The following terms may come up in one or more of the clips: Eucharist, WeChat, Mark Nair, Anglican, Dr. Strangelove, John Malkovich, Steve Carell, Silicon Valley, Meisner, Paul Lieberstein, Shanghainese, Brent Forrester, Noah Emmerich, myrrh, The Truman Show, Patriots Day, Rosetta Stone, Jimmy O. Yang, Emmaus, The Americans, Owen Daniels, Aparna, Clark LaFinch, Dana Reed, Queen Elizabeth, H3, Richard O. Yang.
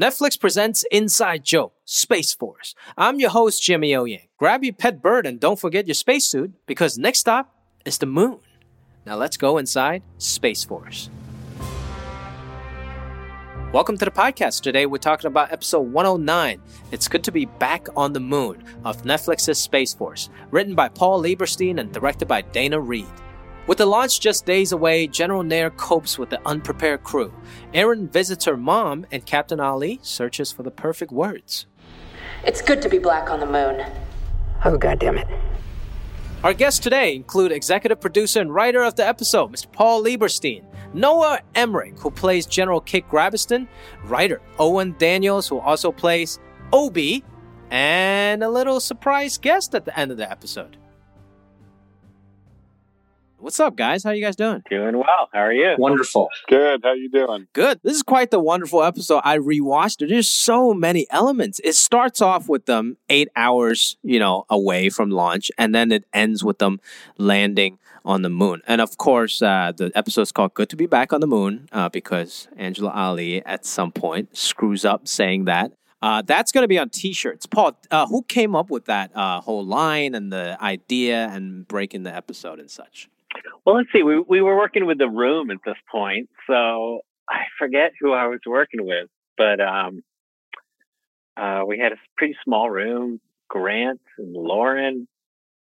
Netflix presents Inside Joke, Space Force. I'm your host, Jimmy O. Yang. Grab your pet bird and don't forget your spacesuit, because next stop is the moon. Now let's go inside Space Force. Welcome to the podcast. Today we're talking about episode 109, It's Good to Be Back on the Moon, of Netflix's Space Force, written by Paul Lieberstein and directed by Dana Reed. With the launch just days away, General Nair copes with the unprepared crew. Erin visits her mom, and Captain Ali searches for the perfect words. It's good to be black on the moon. Oh, goddammit. Our guests today include executive producer and writer of the episode, Mr. Paul Lieberstein, Noah Emmerich, who plays General Kick Grabaston, writer Owen Daniels, who also plays Obi, and a little surprise guest at the end of the episode. What's up, guys? How are you guys doing? Doing well. How are you? Wonderful. Good. How you doing? Good. This is quite the wonderful episode. I rewatched it. There's so many elements. It starts off with them 8 hours, away from launch, and then it ends with them landing on the moon. And of course, the episode's called Good to Be Back on the Moon, because Angela Ali at some point screws up saying that. That's going to be on T-shirts. Paul, who came up with that whole line and the idea and breaking the episode and such? Well, let's see. We were working with The Room at this point, so I forget who I was working with, but we had a pretty small room. Grant and Lauren,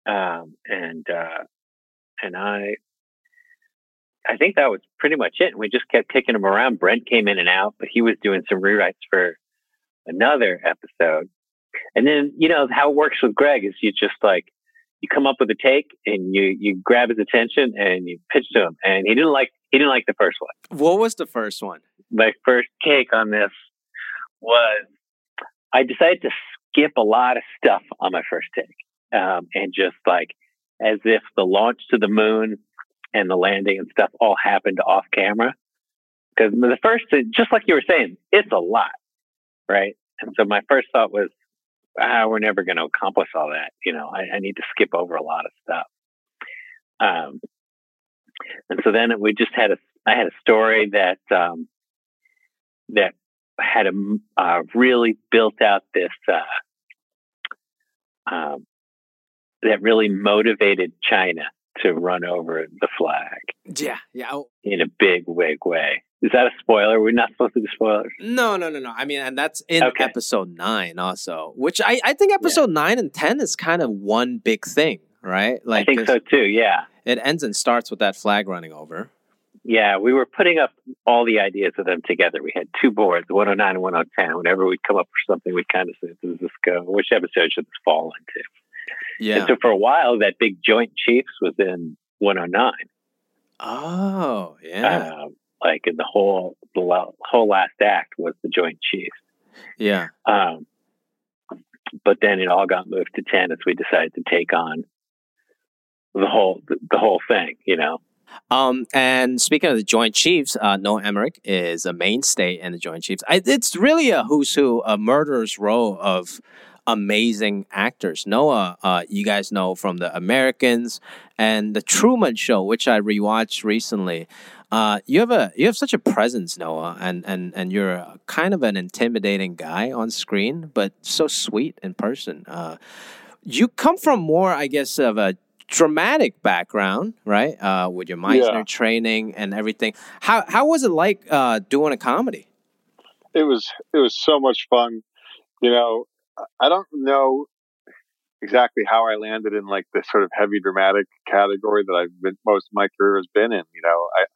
and I think that was pretty much it. We just kept kicking him around. Brent came in and out, but he was doing some rewrites for another episode. And then how it works with Greg is you just you come up with a take and you grab his attention and you pitch to him. And he didn't like the first one. What was the first one? My first take on this was I decided to skip a lot of stuff on my first take. And just as if the launch to the moon and the landing and stuff all happened off camera. Because the first, just like you were saying, it's a lot, right? And so my first thought was, we're never going to accomplish all that. I need to skip over a lot of stuff. And so then we just had I had a story that that had really built out this, that really motivated China to run over the flag. Yeah. In a big, big way. Is that a spoiler? We're not supposed to do spoilers. No. I mean, and that's in episode 9 also, which I think episode 9 and 10 is kind of one big thing, right? I think so too, yeah. It ends and starts with that flag running over. Yeah, we were putting up all the ideas of them together. We had two boards, 109 and 110. Whenever we'd come up with something, we'd kind of say, does this go? Which episode should this fall into? Yeah. And so for a while, that big Joint Chiefs was in 109. Oh, yeah. In the whole last act was the Joint Chiefs. Yeah. But then it all got moved to 10 as we decided to take on the whole thing, And speaking of the Joint Chiefs, Noah Emmerich is a mainstay in the Joint Chiefs. It's really a who's who, a murderer's row of amazing actors. Noah, you guys know from The Americans and The Truman Show, which I rewatched recently. You have such a presence, Noah, and you're kind of an intimidating guy on screen, but so sweet in person. You come from more, I guess, of a dramatic background, right? With your Meisner training and everything. How was it like doing a comedy? It was so much fun. I don't know exactly how I landed in the sort of heavy dramatic category that most of my career has been in.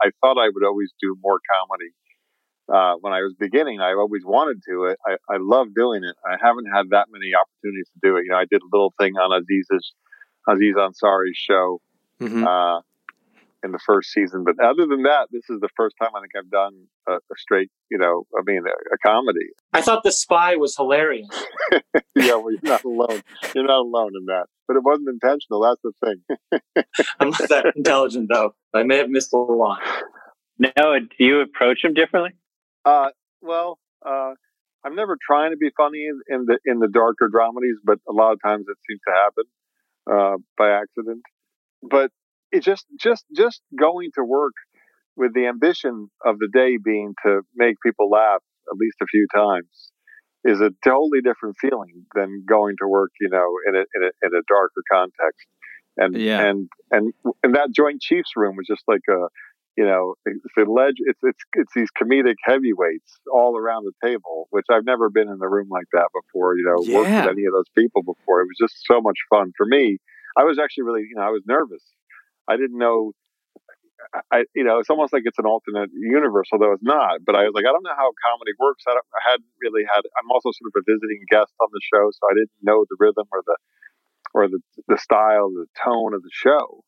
I thought I would always do more comedy when I was beginning. I always wanted to. I love doing it. I haven't had that many opportunities to do it. I did a little thing on Aziz Ansari's show in the first season, but other than that, this is the first time I think I've done a straight, a comedy. I thought The Spy was hilarious. Yeah, well, you're not alone. You're not alone in that. But it wasn't intentional. That's the thing. I'm not that intelligent, though. I may have missed a lot. Now, do you approach him differently? I'm never trying to be funny in the darker dramedies, but a lot of times it seems to happen by accident. But it's just going to work with the ambition of the day being to make people laugh at least a few times, is a totally different feeling than going to work, you know, in a darker context. And yeah. and that Joint Chiefs room was just like a, you know, it's these comedic heavyweights all around the table, which I've never been in a room like that before, you know, yeah. worked with any of those people before. It was just so much fun for me. I was actually really, you know, I was nervous. I didn't know, I, you know, it's almost like it's an alternate universe, although it's not. But I was like, I don't know how comedy works. I hadn't really had. I'm also sort of a visiting guest on the show, so I didn't know the rhythm or the style, the tone of the show.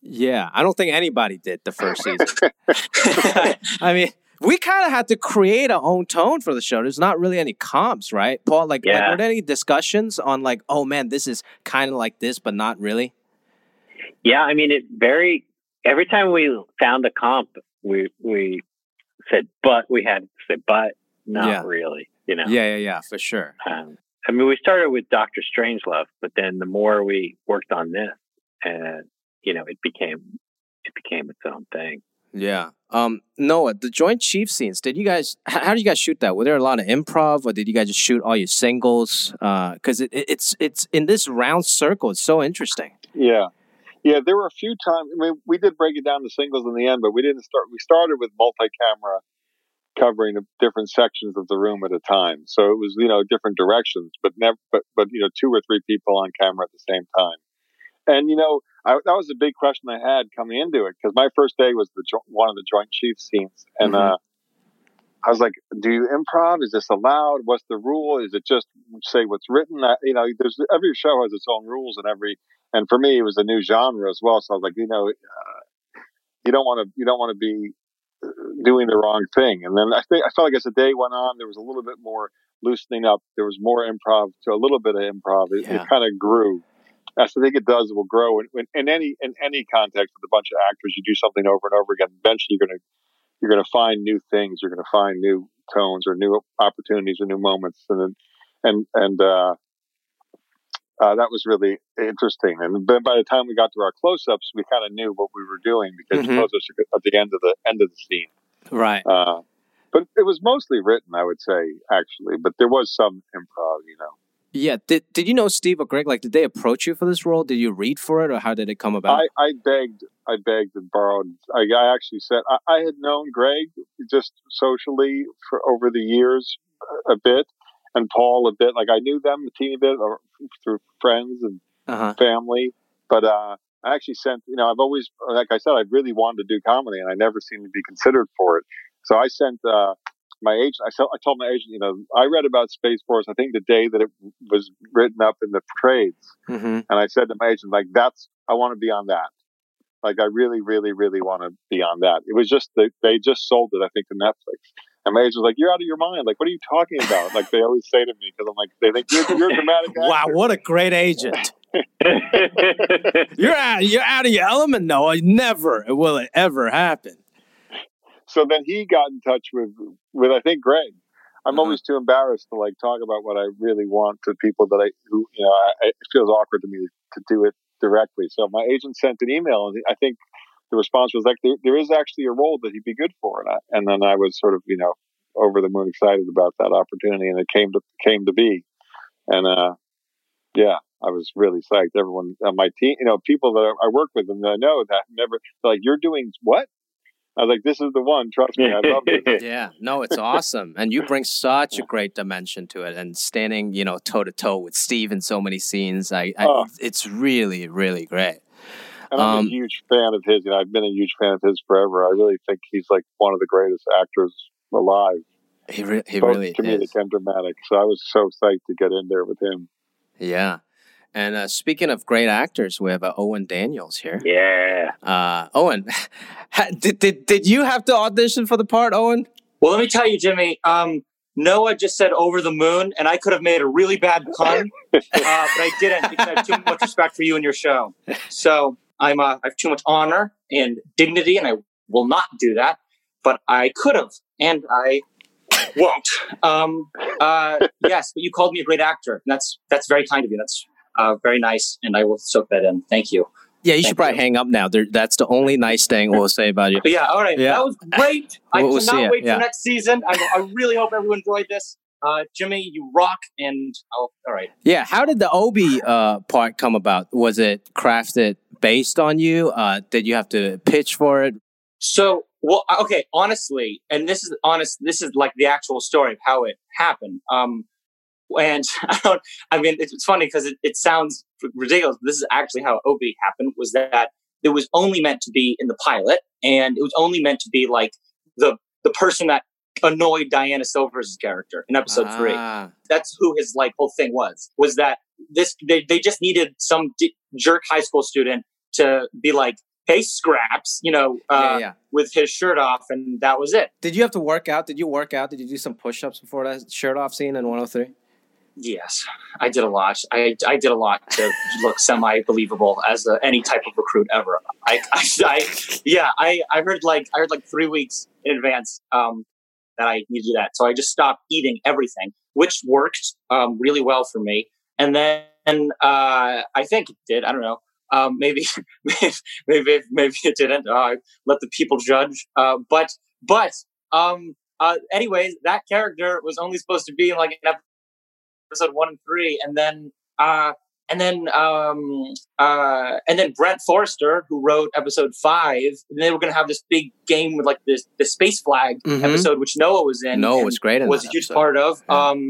Yeah, I don't think anybody did the first season. I mean, we kind of had to create our own tone for the show. There's not really any comps, right, Paul? Were there any discussions on like, oh man, this is kind of like this, but not really? Yeah, I mean, every time we found a comp, we said, but we had to say, but not really, you know? Yeah, for sure. I mean, we started with Dr. Strangelove, but then the more we worked on this, you know, it became its own thing. Yeah. Noah, the Joint Chiefs scenes, how did you guys shoot that? Were there a lot of improv, or did you guys just shoot all your singles? Because it's in this round circle. It's so interesting. Yeah. Yeah, there were a few times. I mean, we did break it down to singles in the end, but we didn't start. We started with multi-camera covering different sections of the room at a time. So it was, you know, different directions, but you know, two or three people on camera at the same time. And you know, that was a big question I had coming into it, because my first day was one of the Joint Chiefs scenes, and I was like, "Do you improv? Is this allowed? What's the rule? Is it just say what's written?" You know, every show has its own rules, and for me, it was a new genre as well. So I was like, you know, you don't want to be doing the wrong thing. And then I felt like as the day went on, there was a little bit more loosening up. There was more improv, so a little bit of improv. It kind of grew. As I think it does, it will grow. And in any context with a bunch of actors, you do something over and over again. Eventually, you're going to find new things. You're going to find new tones or new opportunities or new moments. And that was really interesting. And by the time we got to our close-ups, we kind of knew what we were doing, because close-ups are at the end of the scene. Right. But it was mostly written, I would say, actually. But there was some improv, you know. Yeah. Did you know Steve or Greg, like, did they approach you for this role? Did you read for it, or how did it come about? I begged and borrowed. I actually said, I had known Greg just socially for over the years a bit, and Paul a bit. Like, I knew them a teeny bit through friends and family. But I actually sent, you know, I've always, like I said, I really wanted to do comedy, and I never seemed to be considered for it. So I sent... my agent, I told my agent, you know, I read about Space Force, I think the day that it was written up in the trades. And I said to my agent, like, I want to be on that. Like, I really, really, really want to be on that. It was just, they just sold it, I think, to Netflix. And my agent was like, you're out of your mind. Like, what are you talking about? Like, they always say to me, because I'm like, they think you're a dramatic actor. Wow, what a great agent. You're out of your element, Noah. Never will it ever happen. So then he got in touch with I think Greg. I'm always too embarrassed to like talk about what I really want to people that it feels awkward to me to do it directly. So my agent sent an email, and I think the response was like, there is actually a role that he'd be good for. And then I was sort of, you know, over the moon excited about that opportunity, and it came to be. And I was really psyched. Everyone on my team, you know, people that I work with and that I know that never, they're like, you're doing what? I was like, this is the one. Trust me, I love it. Yeah, no, it's awesome. And you bring such a great dimension to it. And standing, you know, toe-to-toe with Steve in so many scenes, it's really, really great. And I'm a huge fan of his. You know, I've been a huge fan of his forever. I really think he's, like, one of the greatest actors alive. He really is. Both comedic and dramatic. So I was so psyched to get in there with him. Yeah. And speaking of great actors, we have Owen Daniels here. Yeah. Owen, did you have to audition for the part, Owen? Well, let me tell you, Jimmy, Noah just said over the moon, and I could have made a really bad pun, but I didn't, because I have too much respect for you and your show. So I have too much honor and dignity, and I will not do that, but I could have, and I won't. Yes, but you called me a great actor, and that's very kind of you. That's very nice, and I will soak that in. Thank you. Yeah, you should probably hang up now. That's the only nice thing we'll say about you. Yeah, all right. Yeah. That was great. I cannot wait for next season. I really hope everyone enjoyed this. Jimmy, you rock. And all right. Yeah, how did the Obi part come about? Was it crafted based on you? Did you have to pitch for it? So, well, okay, honestly, and this is like the actual story of how it happened. And it's funny because it sounds ridiculous, but this is actually how Obi happened, was that it was only meant to be in the pilot, and it was only meant to be like the person that annoyed Diana Silvers' character in episode 3. That's who his like whole thing was that they just needed some jerk high school student to be like, hey, Scraps, with his shirt off, and that was it. Did you have to work out? Did you work out? Did you do some push-ups before that shirt off scene in 103? Yes, I did a lot. I did a lot to look semi-believable as any type of recruit ever. I heard 3 weeks in advance that I needed to do that. So I just stopped eating everything, which worked really well for me. And then I think it did. I don't know. Maybe it didn't. Let the people judge. Anyways, that character was only supposed to be in like an episode 1 and 3, and then Brent Forrester, who wrote episode 5, and they were going to have this big game with like the space flag episode, which Noah was in. Noah was great. Was a huge part of. Yeah.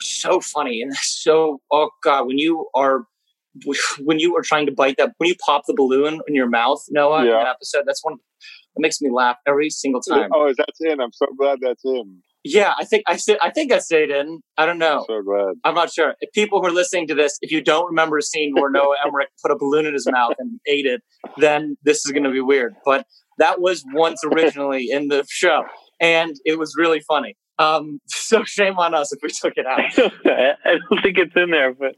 So funny and so when you are trying to bite that, when you pop the balloon in your mouth, Noah, in that episode, that's one that makes me laugh every single time. Oh, that's him. I'm so glad that's him. Yeah, I think I stayed in. I don't know. I'm so glad. I'm not sure. If people who are listening to this, if you don't remember a scene where Noah Emmerich put a balloon in his mouth and ate it, then this is going to be weird. But that was once originally in the show, and it was really funny. So shame on us if we took it out. I don't think it's in there, but...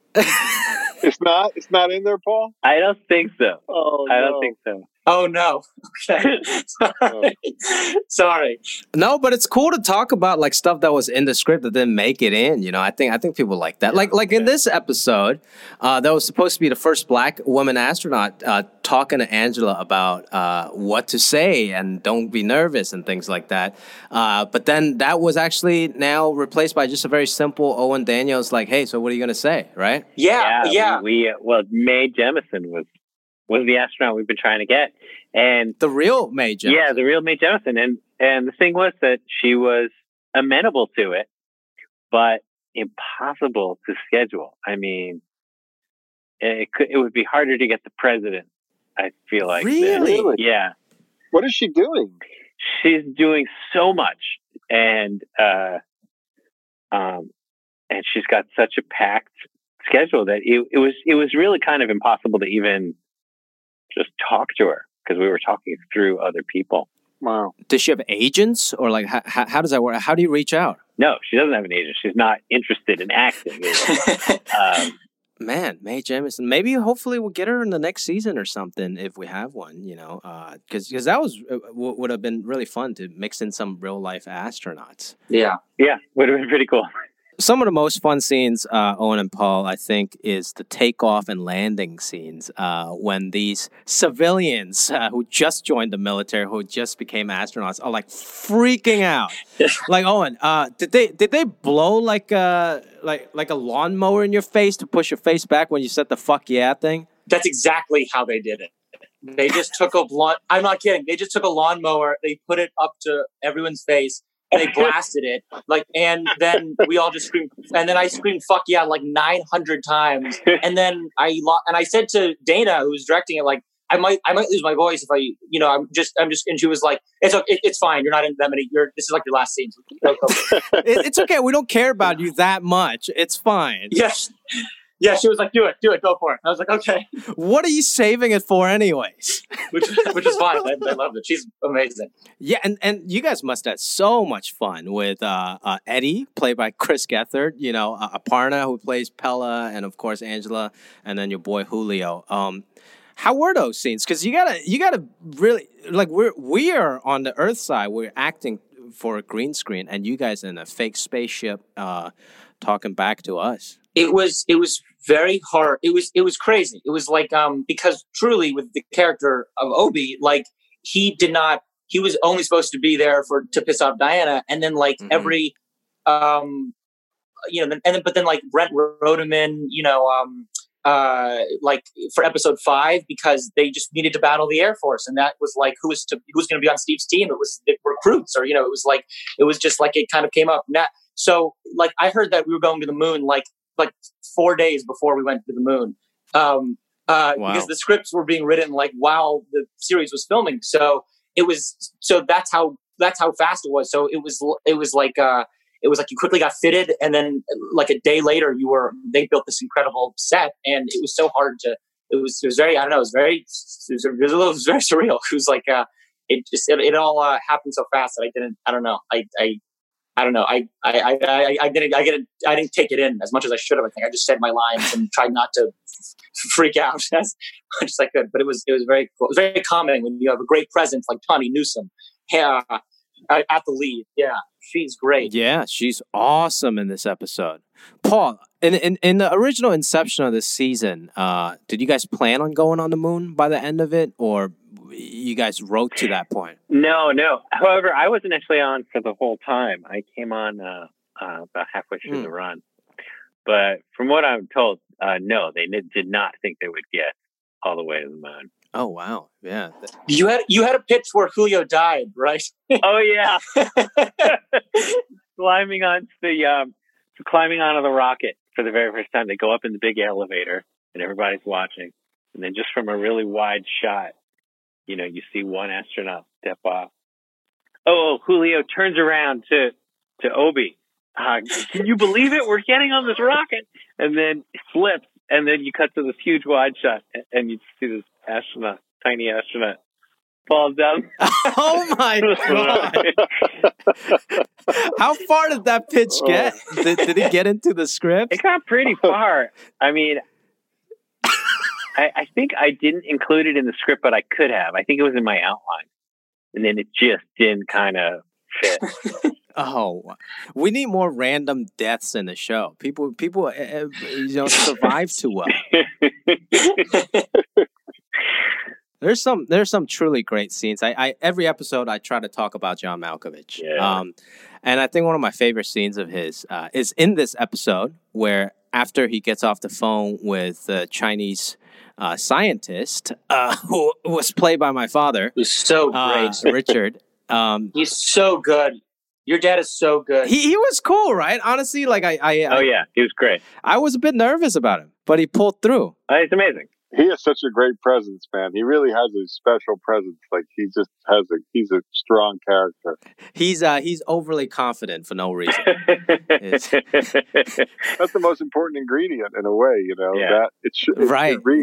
It's not? It's not in there, Paul? I don't think so. Oh, no. I don't think so. Oh, no. Okay. Sorry. Oh. Sorry. No, but it's cool to talk about like stuff that was in the script that didn't make it in. You know, I think people like that. Yeah, like in this episode, that was supposed to be the first black woman astronaut talking to Angela about what to say and don't be nervous and things like that. But then that was actually now replaced by just a very simple Owen Daniels like, hey, so what are you going to say, right? Yeah. Well, Mae Jemison was the astronaut we've been trying to get. And the real Mae Jemison. Yeah, the real Mae Jemison. And the thing was that she was amenable to it, but impossible to schedule. I mean, it would be harder to get the president, I feel like. Really? Yeah. What is she doing? She's doing so much. And and she's got such a packed schedule that it was really kind of impossible to even just talk to her because we were talking through other people. Wow. Does she have agents or like, how does that work? How do you reach out? No, she doesn't have an agent. She's not interested in acting. Man, Mae Jemison. Maybe hopefully we'll get her in the next season or something if we have one, you know, because that was would have been really fun to mix in some real life astronauts. Yeah. Yeah. Would have been pretty cool. Some of the most fun scenes, Owen and Paul, I think, is the takeoff and landing scenes when these civilians who just joined the military, who just became astronauts, are like freaking out. Like, Owen, did they blow like a lawnmower in your face to push your face back when you said the fuck yeah thing? That's exactly how they did it. They just took a blunt. I'm not kidding. They just took a lawnmower. They put it up to everyone's face. They blasted it, like, and then we all just screamed, and then I screamed "fuck yeah" like 900 times, and then I said to Dana, who was directing it, like, I might lose my voice if I, you know, I'm just, and she was like, it's fine, you're not in that many, this is like your last scene. It's okay, we don't care about you that much. It's fine. Yes. Yeah, she was like, do it, go for it. I was like, okay. What are you saving it for anyways? which is fine. I love it. She's amazing. Yeah, and you guys must have had so much fun with Eddie, played by Chris Gethard, you know, Aparna, who plays Pella, and of course Angela, and then your boy Julio. How were those scenes? Because you gotta really, like, we are on the Earth side, we're acting for a green screen, and you guys in a fake spaceship talking back to us. It was very hard. It was crazy. It was like, because truly with the character of Obi, like he was only supposed to be there to piss off Diana. And then like every, but then like Brent wrote him in, like for episode 5, because they just needed to battle the Air Force. And that was like, who was going to be on Steve's team? It was the recruits or, it was like, it was just like, it kind of came up. And that, so like, I heard that we were going to the moon, like 4 days before we went to the moon. Because the scripts were being written like while the series was filming. So that's how fast it was. So it was like you quickly got fitted, and then like a day later they built this incredible set, and it was so hard to, it was very surreal. It was like, it all happened so fast that I don't know. I didn't take it in as much as I should have. I think I just said my lines and tried not to freak out as much as I could. But it was very cool. It was very calming when you have a great presence like Tommy Newsom at the lead. Yeah, she's great. Yeah, she's awesome in this episode. Paul, in the original inception of this season, did you guys plan on going on the moon by the end of it, or you guys wrote to that point? No. However, I wasn't actually on for the whole time. I came on about halfway through the run. But from what I'm told, no, they did not think they would get all the way to the moon. Oh, wow. Yeah. You had a pitch where Julio died, right? Oh, yeah. Climbing onto the rocket for the very first time. They go up in the big elevator, and everybody's watching. And then just from a really wide shot, you see one astronaut step off. Oh, Julio turns around to Obi. Can you believe it? We're getting on this rocket. And then flips. And then you cut to this huge wide shot, and you see this tiny astronaut, falls down. Oh, my God. How far did that pitch get? Did it get into the script? It got pretty far. I mean, I think I didn't include it in the script, but I could have. I think it was in my outline. And then it just didn't kind of fit. Oh, we need more random deaths in the show. People survive too well. There's some truly great scenes. I every episode I try to talk about John Malkovich. Yeah. And I think one of my favorite scenes of his is in this episode where after he gets off the phone with the Chinese scientist who was played by my father. He's so great. Richard. He's so good. Your dad is so good. He was cool, right? Honestly, like I he was great. I was a bit nervous about him, but he pulled through. It's amazing. He has such a great presence, man. He really has a special presence. Like he's a strong character. He's overly confident for no reason. That's the most important ingredient in a way, that it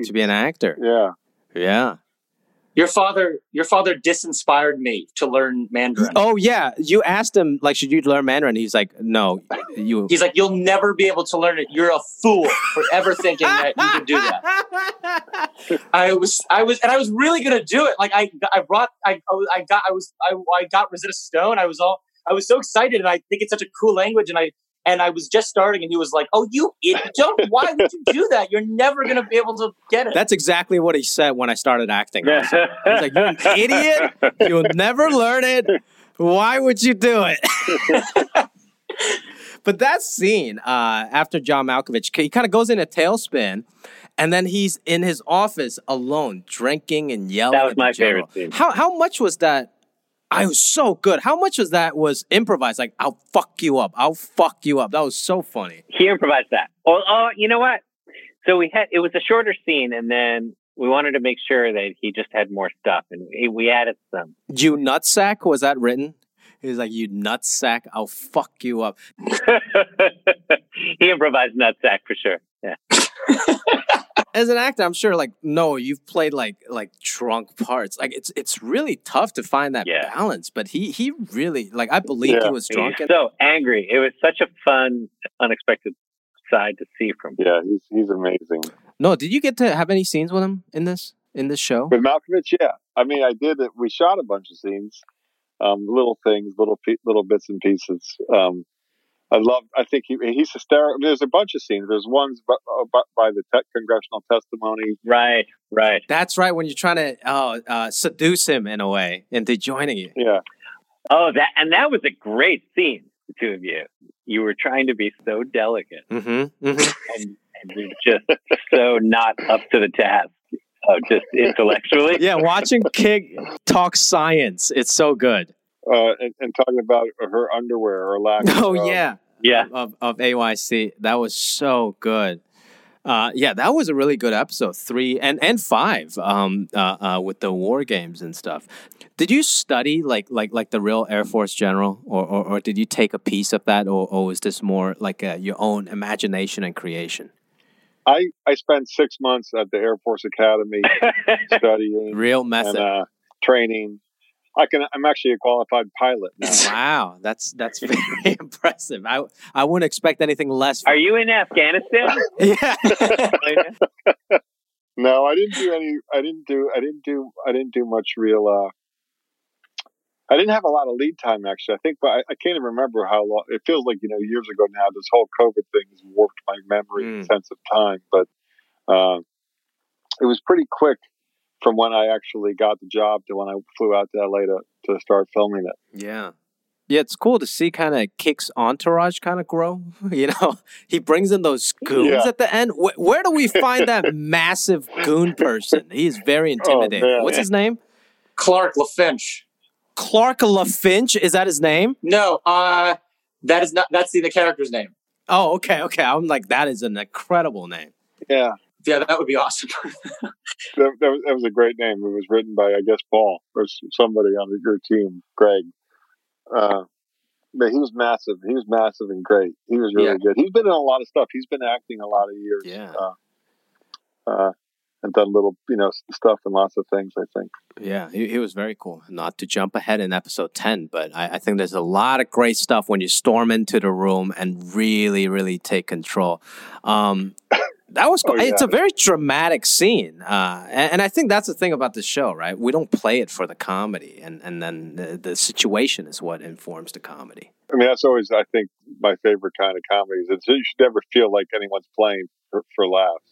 should be an actor. Yeah. Your father disinspired me to learn Mandarin. Oh yeah, you asked him like, should you learn Mandarin? He's like, no. He's like, you'll never be able to learn it. You're a fool for ever thinking that you can do that. I was really gonna do it. Like I got Rosetta Stone. I was so excited, and I think it's such a cool language, and I was just starting, and he was like, oh, you idiot. Why would you do that? You're never going to be able to get it. That's exactly what he said when I started acting. I was like, you're an idiot. You'll never learn it. Why would you do it? But that scene, after John Malkovich, he kind of goes in a tailspin, and then he's in his office alone, drinking and yelling. That was my favorite scene. How much was that? I was so good. How much of that was improvised? Like, I'll fuck you up. I'll fuck you up. That was so funny. He improvised that. Oh, you know what? So it was a shorter scene, and then we wanted to make sure that he just had more stuff, and we added some. You nutsack? Was that written? He was like, you nutsack. I'll fuck you up. He improvised nutsack for sure. Yeah. As an actor, I'm sure, like, no, you've played like drunk parts. Like, it's really tough to find that balance. But he really, like, I believe he was drunk. He's so angry. It was such a fun, unexpected side to see from him. Yeah, he's amazing. No, did you get to have any scenes with him in this show? With Malkovich, yeah. I mean, I did. We shot a bunch of scenes, little things, little bits and pieces. I think he's hysterical. There's a bunch of scenes. There's ones by the congressional testimony. Right. That's right. When you're trying to seduce him in a way into joining you. Yeah. Oh, that was a great scene. The two of you. You were trying to be so delicate, and you're just so not up to the task. Oh, just intellectually. Yeah, watching Kick talk science, it's so good. And talking about her underwear or lack of AYC. That was so good. That was a really good episode 3 and 5 with the war games and stuff. Did you study like the real Air Force general, or did you take a piece of that, or was this more like your own imagination and creation? I spent 6 months at the Air Force Academy studying real method and, training. I'm actually a qualified pilot now. Wow, that's very impressive. I wouldn't expect anything less. Are you in Afghanistan? Yeah. No, I didn't do much real. I didn't have a lot of lead time actually. I think, but I can't even remember how long. It feels like years ago now. This whole COVID thing has warped my memory and sense of time. But it was pretty quick. From when I actually got the job to when I flew out to LA to start filming it. Yeah. Yeah, it's cool to see kind of Kick's entourage kind of grow. He brings in those goons at the end. Where do we find that massive goon person? He's very intimidating. Oh, what's his name? Clark LaFinch. Clark LaFinch? Is that his name? No, that is not. That's the character's name. Oh, okay. I'm like, that is an incredible name. Yeah. Yeah, that would be awesome. That was a great name. It was written by, I guess, Paul or somebody on your team, Greg. But he was massive. He was massive and great. He was really good. He's been in a lot of stuff. He's been acting a lot of years. Yeah. And done little, stuff and lots of things, I think. Yeah, he was very cool. Not to jump ahead in episode 10, but I think there's a lot of great stuff when you storm into the room and really, really take control. That was cool. Oh, yeah. It's a very dramatic scene. And I think that's the thing about the show, right? We don't play it for the comedy. And then the situation is what informs the comedy. I mean, that's always, I think, my favorite kind of comedy. Is you should never feel like anyone's playing for laughs,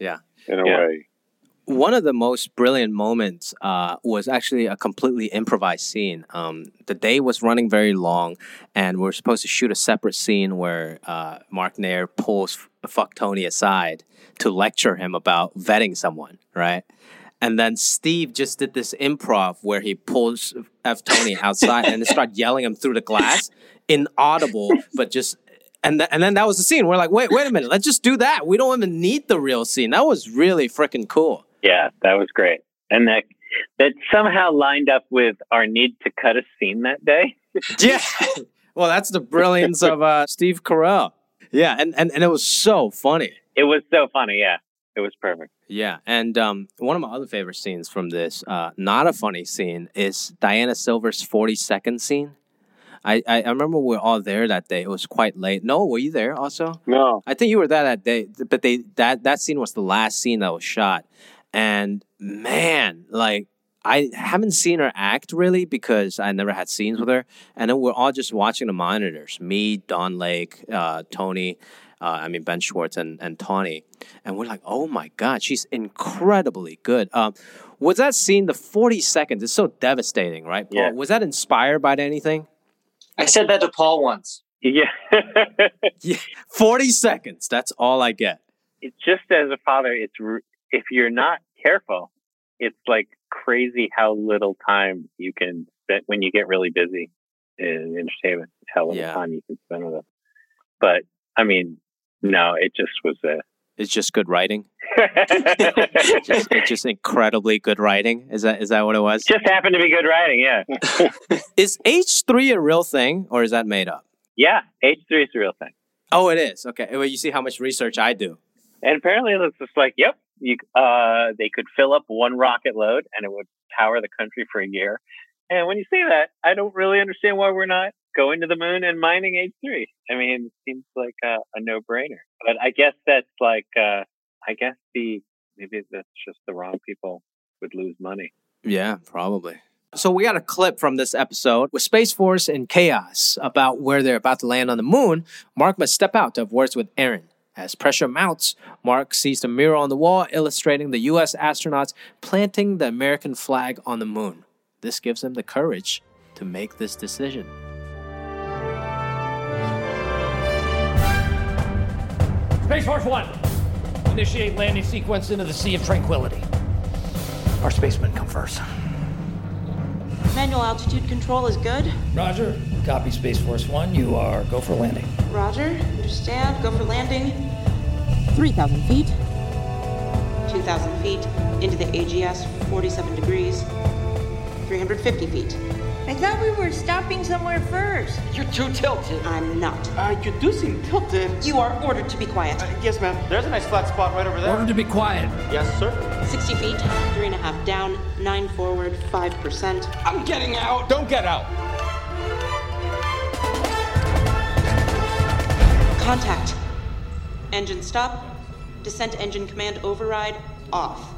Yeah. In a way. One of the most brilliant moments was actually a completely improvised scene. The day was running very long, and we were supposed to shoot a separate scene where Mark Nair pulls Fuck Tony aside to lecture him about vetting someone, right? And then Steve just did this improv where he pulls F. Tony outside and started yelling him through the glass, inaudible, but just... And then that was the scene. We're like, wait a minute, let's just do that. We don't even need the real scene. That was really freaking cool. Yeah, that was great. And that somehow lined up with our need to cut a scene that day. Yeah. Well, that's the brilliance of Steve Carell. Yeah, and it was so funny. It was so funny, yeah. It was perfect. Yeah, and one of my other favorite scenes from this, not a funny scene, is Diana Silver's 40-second scene. I remember we were all there that day. It was quite late. No, were you there also? No. I think you were there that day, but that scene was the last scene that was shot. And man, like I haven't seen her act really because I never had scenes with her. And then we're all just watching the monitors. Me, Don Lake, Tony, Ben Schwartz and Tawny. And we're like, oh my God, she's incredibly good. Was that scene, the 40 seconds, it's so devastating, right, Paul? Yeah. Was that inspired by anything? I said that to Paul once. Yeah. 40 seconds. That's all I get. It's just as a father, it's if you're not careful, it's like crazy how little time you can spend when you get really busy in entertainment, how little time you can spend with them. But, I mean, no, it just was a... It's just good writing. It's just incredibly good writing. Is that what it was? Just happened to be good writing, yeah. Is H3 a real thing, or is that made up? Yeah, H3 is a real thing. Oh, it is. Okay. Well, you see how much research I do. And apparently it's just like, yep, they could fill up one rocket load, and it would power the country for a year. And when you say that, I don't really understand why we're not going to the moon and mining H3. I mean, it seems like a no-brainer. But I guess that's like... maybe that's just the wrong people would lose money. Yeah, probably. So we got a clip from this episode with Space Force in chaos about where they're about to land on the moon. Mark must step out to have words with Aaron. As pressure mounts, Mark sees the mural on the wall illustrating the U.S. astronauts planting the American flag on the moon. This gives him the courage to make this decision. Space Force 1, initiate landing sequence into the Sea of Tranquility. Our spacemen come first. Manual altitude control is good. Roger. Copy, Space Force 1. You are go for landing. Roger. Understand. Go for landing. 3,000 feet. 2,000 feet. Into the AGS, 47 degrees. 350 feet. I thought we were stopping somewhere first. You're too tilted. I'm not. You do seem tilted. You are ordered to be quiet. Yes, ma'am. There's a nice flat spot right over there. Ordered to be quiet. Yes, sir. 60 feet, 3.5 down, 9 forward, 5%. I'm getting out. Don't get out. Contact. Engine stop. Descent engine command override off.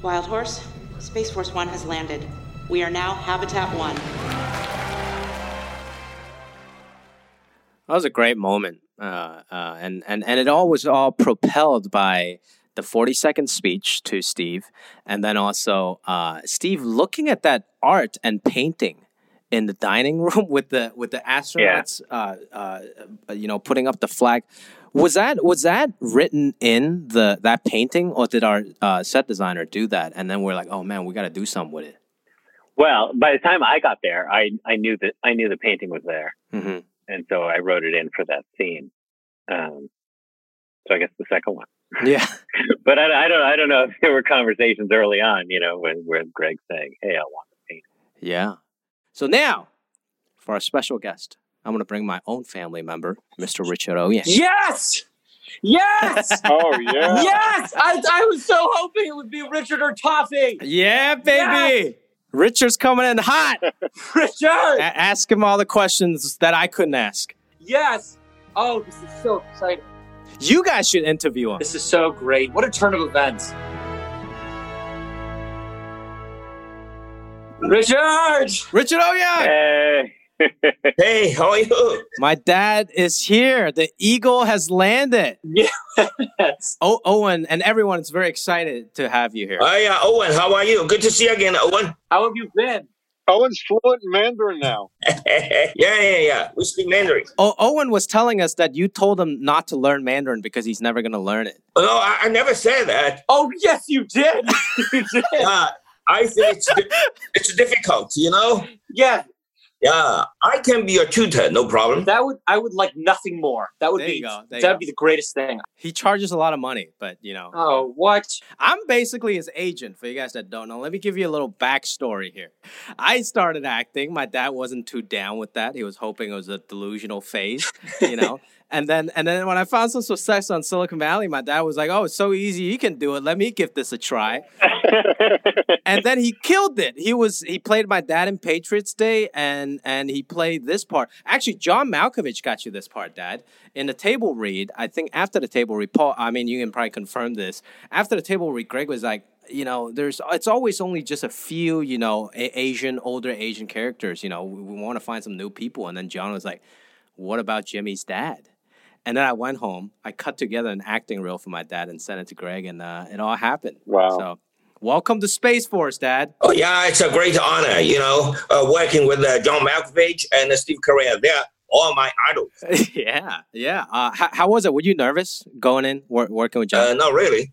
Wild Horse, Space Force One has landed. We are now Habitat 1. That was a great moment. And it all was all propelled by the 40-second speech to Steve, and then also Steve looking at that art and painting in the dining room with the astronauts, putting up the flag. Was that written in that painting, or did our set designer do that? And then we're like, oh man, we got to do something with it. Well, by the time I got there, I knew the painting was there, mm-hmm. and so I wrote it in for that scene. So I guess the second one. Yeah, but I don't know if there were conversations early on, when Greg's saying, "Hey, I want the painting." Yeah. So now, for our special guest, I'm going to bring my own family member, Mr. Richard O. Yang. Yes. Yes! Oh, yeah. Yes! I was so hoping it would be Richard or Toffee. Yeah, baby. Yes! Richard's coming in hot. Richard! Ask him all the questions that I couldn't ask. Yes. Oh, this is so exciting. You guys should interview him. This is so great. What a turn of events. Richard! Richard O. Yang! Hey. Hey, how are you? My dad is here. The eagle has landed. Yes. Oh, Owen and everyone is very excited to have you here. Oh, yeah. Owen, how are you? Good to see you again, Owen. How have you been? Owen's fluent in Mandarin now. Yeah. We speak Mandarin. Oh, Owen was telling us that you told him not to learn Mandarin because he's never going to learn it. No, I never said that. Oh, yes, you did. You did. I think it's difficult, Yeah. Yeah, I can be a tutor, no problem. I would like nothing more. That'd be the greatest thing. He charges a lot of money, but Oh, what? I'm basically his agent, for you guys that don't know. Let me give you a little backstory here. I started acting. My dad wasn't too down with that. He was hoping it was a delusional phase, And then when I found some success on Silicon Valley, my dad was like, "Oh, it's so easy, you can do it. Let me give this a try." And then he killed it. He played my dad in Patriots Day, and he played this part. Actually, John Malkovich got you this part, Dad, in the table read. I think after the table read, Paul. I mean, you can probably confirm this. After the table read, Greg was like, it's always only just a few, older Asian characters. We want to find some new people. And then John was like, "What about Jimmy's dad?" And then I went home. I cut together an acting reel for my dad and sent it to Greg, and it all happened. Wow. So welcome to Space Force, Dad. Oh, yeah, it's a great honor, working with John Malkovich and Steve Carell. They're all my idols. Yeah. How was it? Were you nervous going in, working with John? Not really.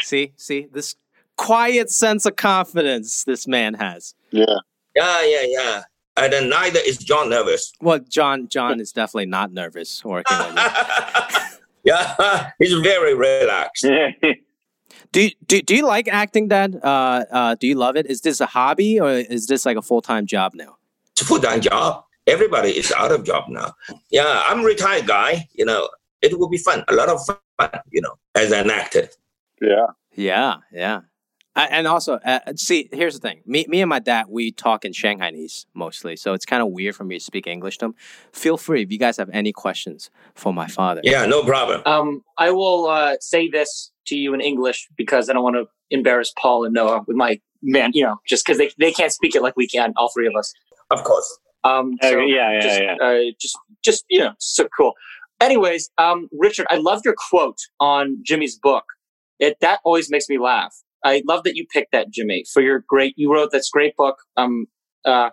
See, this quiet sense of confidence this man has. Yeah. And then neither is John nervous. Well, John is definitely not nervous working with you. Yeah, he's very relaxed. Do you like acting, Dad? Do you love it? Is this a hobby or is this like a full-time job now? It's a full-time job. Everybody is out of job now. Yeah, I'm a retired guy. It will be fun. A lot of fun, as an actor. Yeah. And also, here's the thing. Me and my dad, we talk in Shanghainese mostly, so it's kind of weird for me to speak English to them. Feel free if you guys have any questions for my father. Yeah, no problem. I will say this to you in English because I don't want to embarrass Paul and Noah with my man, you know, just because they can't speak it like we can, all three of us. Of course. Just, you know, so cool. Anyways, Richard, I loved your quote on Jimmy's book. That always makes me laugh. I love that you picked that, Jimmy, for your great, you wrote this great book, How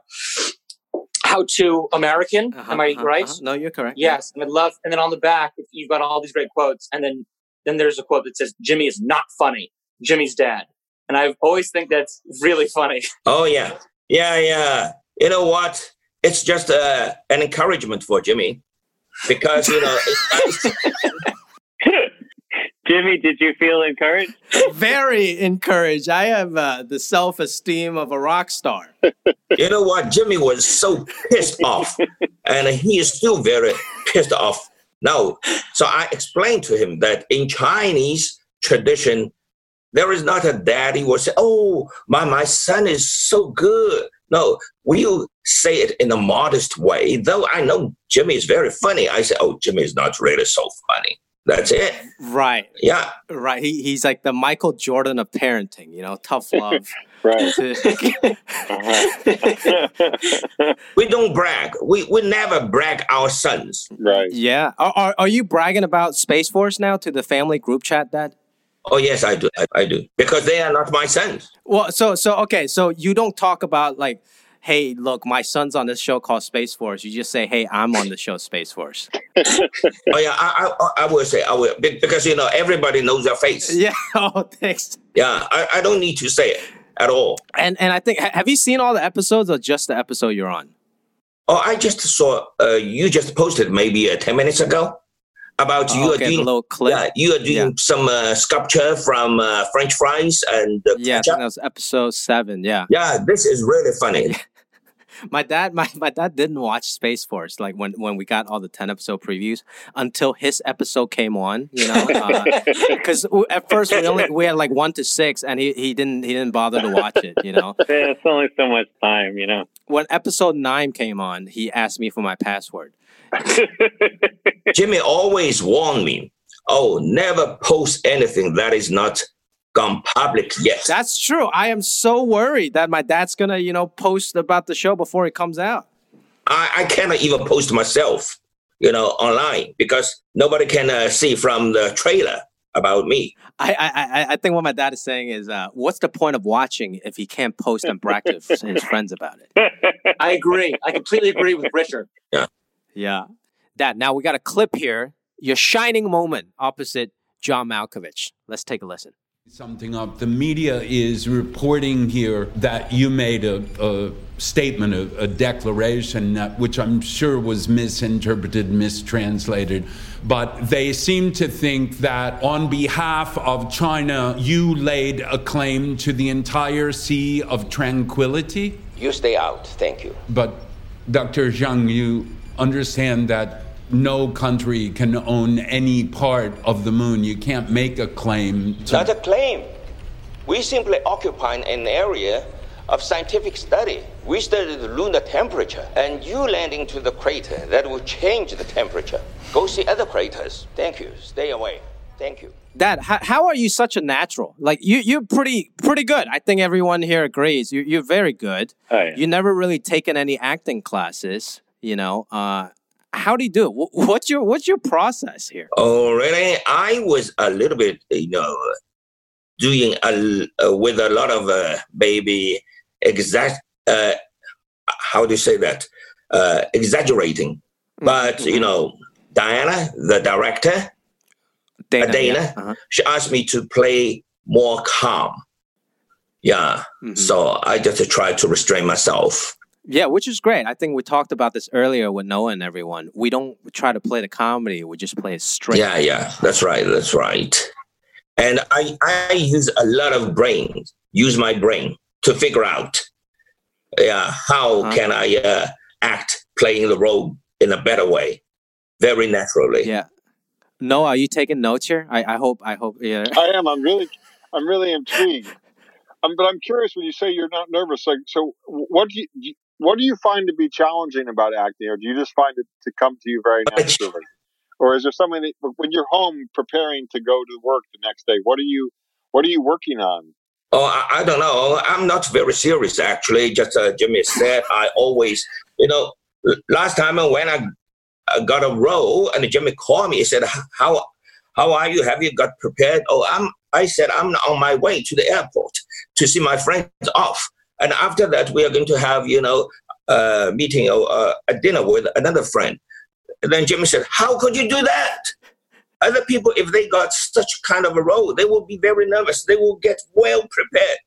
to American. Am I right? No, you're correct. Yes. Yeah. And I love, and then on the back, you've got all these great quotes. And then there's a quote that says, Jimmy is not funny. Jimmy's dad. And I always think that's really funny. Oh, yeah. Yeah, yeah. You know what? It's just an encouragement for Jimmy because, you know, it's nice. Jimmy, did you feel encouraged? Very encouraged. I have the self-esteem of a rock star. You know what? Jimmy was so pissed off, and he is still very pissed off now. So I explained to him that in Chinese tradition, there is not a daddy who will say, oh, my son is so good. No, we'll say it in a modest way, though I know Jimmy is very funny. I say, oh, Jimmy is not really so funny. That's it. Right. Yeah. Right. He's like the Michael Jordan of parenting, you know, tough love. Right. We don't brag. We never brag our sons. Right. Yeah. Are you bragging about Space Force now to the family group chat, Dad? Oh, yes, I do. I do. Because they are not my sons. Well, so okay. So you don't talk about like, hey, look, my son's on this show called Space Force. You just say, hey, I'm on the show Space Force. I will say I will. Because, you know, everybody knows your face. Yeah. Oh, thanks. Yeah. I don't need to say it at all. And I think, have you seen all the episodes or just the episode you're on? Oh, I just saw, you just posted maybe 10 minutes ago. About you are doing some sculpture from French fries and I think that was episode 7. Yeah, yeah, this is really funny. my dad didn't watch Space Force like when we got all the 10 episode previews until his episode came on, you know, because at first we had like 1 to 6, and he didn't bother to watch it, you know. Yeah, it's only so much time, you know. When episode 9 came on, he asked me for my password. Jimmy always warned me, oh, never post anything that is not gone public yet. That's true. I am so worried that my dad's going to, you know, post about the show before it comes out. I cannot even post myself, you know, online because nobody can see from the trailer about me. I think what my dad is saying is, what's the point of watching if he can't post and brag to his friends about it? I agree. I completely agree with Richard. Yeah. Yeah. Dad, now we got a clip here. Your shining moment opposite John Malkovich. Let's take a listen. Something up. The media is reporting here that you made a statement, a declaration, which I'm sure was misinterpreted, mistranslated. But they seem to think that on behalf of China, you laid a claim to the entire Sea of Tranquility. You stay out. Thank you. But Dr. Zhang, you understand that no country can own any part of the moon. You can't make a claim. Not a claim. We simply occupy an area of scientific study. We studied the lunar temperature, and you landing to the crater that will change the temperature. Go see other craters. Thank you. Stay away. Thank you. Dad, how are you such a natural? Like, you're pretty good. I think everyone here agrees. You're very good. Oh, yeah. You never really taken any acting classes. You know, how do you do it? What's your process here? Oh, really? I was a little bit, you know, doing with a lot of exaggerating. Mm-hmm. But, you know, Diana, the director, Dana, yeah. She asked me to play more calm. Yeah. Mm-hmm. So I just tried to restrain myself. Yeah, which is great. I think we talked about this earlier with Noah and everyone. We don't try to play the comedy. We just play it straight. Yeah, yeah. That's right. That's right. And I use a lot of brains, use my brain to figure out how can I act playing the role in a better way, very naturally. Yeah. Noah, are you taking notes here? I hope. Yeah. I am. I'm really intrigued. But I'm curious when you say you're not nervous. Like, so what do you what do you find to be challenging about acting? Or do you just find it to come to you very naturally? Or is there something that, when you're home preparing to go to work the next day, what are you working on? Oh, I don't know. I'm not very serious, actually. Just Jimmy said, I always, last time when I got a role and Jimmy called me, he said, how are you? Have you got prepared? Oh, I said, I'm on my way to the airport to see my friends off. And after that, we are going to have, a meeting or a dinner with another friend. And then Jimmy said, how could you do that? Other people, if they got such kind of a role, they will be very nervous. They will get well prepared.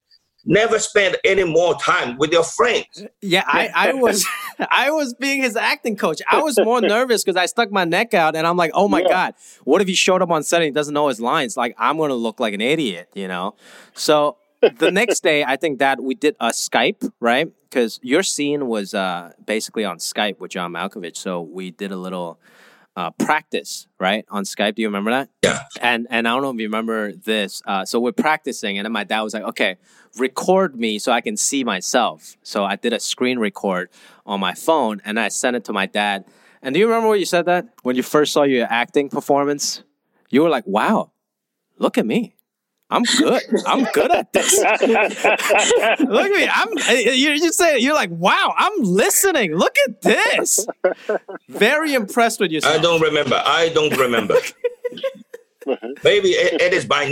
Never spend any more time with your friends. Yeah, I was being his acting coach. I was more nervous because I stuck my neck out and I'm like, oh my God, what if he showed up on set and he doesn't know his lines? Like, I'm going to look like an idiot, So the next day, I think that we did a Skype, right? Because your scene was basically on Skype with John Malkovich. So we did a little... practice, right? On Skype. Do you remember that? Yeah. And I don't know if you remember this. So we're practicing and then my dad was like, okay, record me so I can see myself. So I did a screen record on my phone and I sent it to my dad. And do you remember what you said that? When you first saw your acting performance, you were like, wow, look at me. I'm good. I'm good at this. Look at me. You just say you're like, wow. I'm listening. Look at this. Very impressed with yourself. I don't remember. Maybe it is by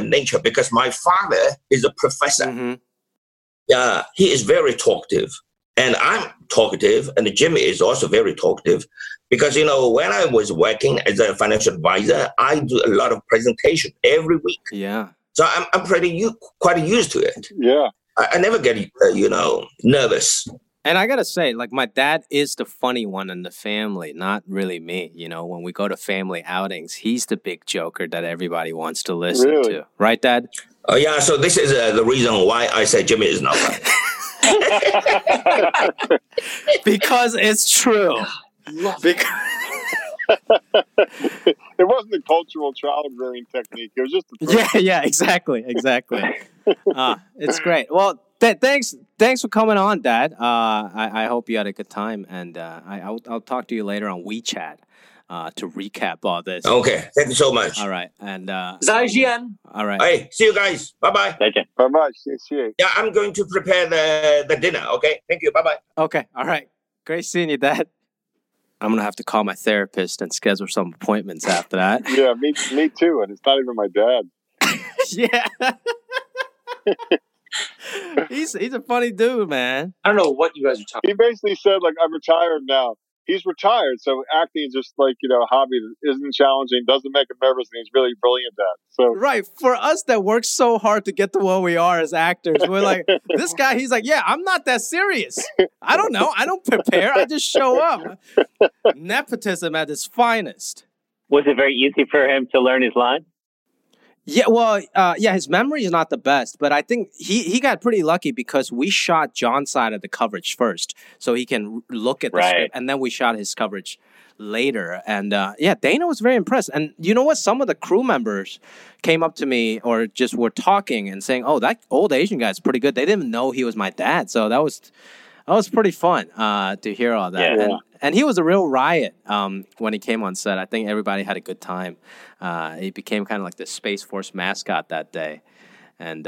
nature. Because my father is a professor. Mm-hmm. Yeah, he is very talkative, and I'm talkative, and Jimmy is also very talkative. Because, when I was working as a financial advisor, I do a lot of presentation every week. Yeah. So I'm quite used to it. Yeah. I never get, nervous. And I got to say, like, my dad is the funny one in the family, not really me. When we go to family outings, he's the big joker that everybody wants to listen to. Right, Dad? Oh, yeah. So this is the reason why I say Jimmy is not funny. Because it's true. It wasn't a cultural child-rearing technique. It was just a exactly. It's great. Well, thanks for coming on, Dad. I hope you had a good time, and I'll talk to you later on WeChat to recap all this. Okay, thank you so much. All right, and Zai Jian. All right. Hey, see you guys. Bye-bye. Thank you. Bye-bye. See you. Yeah, I'm going to prepare the dinner, okay? Thank you. Bye-bye. Okay, all right. Great seeing you, Dad. I'm gonna have to call my therapist and schedule some appointments after that. Yeah, me too. And it's not even my dad. Yeah, he's a funny dude, man. I don't know what you guys are talking. He basically said like, I'm retired now. He's retired, so acting is just like a hobby that isn't challenging, doesn't make him nervous, and he's really brilliant at. So right for us that work so hard to get to where we are as actors, we're like this guy. He's like, yeah, I'm not that serious. I don't know. I don't prepare. I just show up. Nepotism at its finest. Was it very easy for him to learn his line? Yeah, well, his memory is not the best, but I think he got pretty lucky because we shot John's side of the coverage first, so he can look at the script, and then we shot his coverage later. And Dana was very impressed. And you know what? Some of the crew members came up to me or just were talking and saying, "Oh, that old Asian guy's pretty good." They didn't know he was my dad, so that was pretty fun to hear all that. Yeah. And he was a real riot when he came on set. I think everybody had a good time. He became kind of like the Space Force mascot that day. And,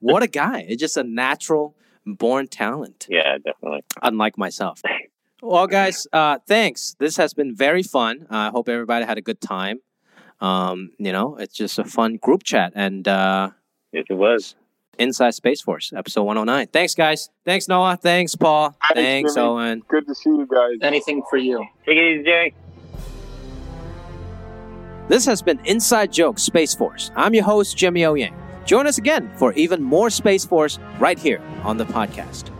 what a guy. It's just a natural born talent. Yeah, definitely. Unlike myself. Well, guys, thanks. This has been very fun. I hope everybody had a good time. It's just a fun group chat. And yes, it was. Inside Space Force, episode 109. Thanks, guys. Thanks, Noah. Thanks, Paul. Thanks, Owen. Good to see you guys. Anything for you. Take it easy, Jay. This has been Inside Jokes Space Force. I'm your host, Jimmy O. Yang. Join us again for even more Space Force right here on the podcast.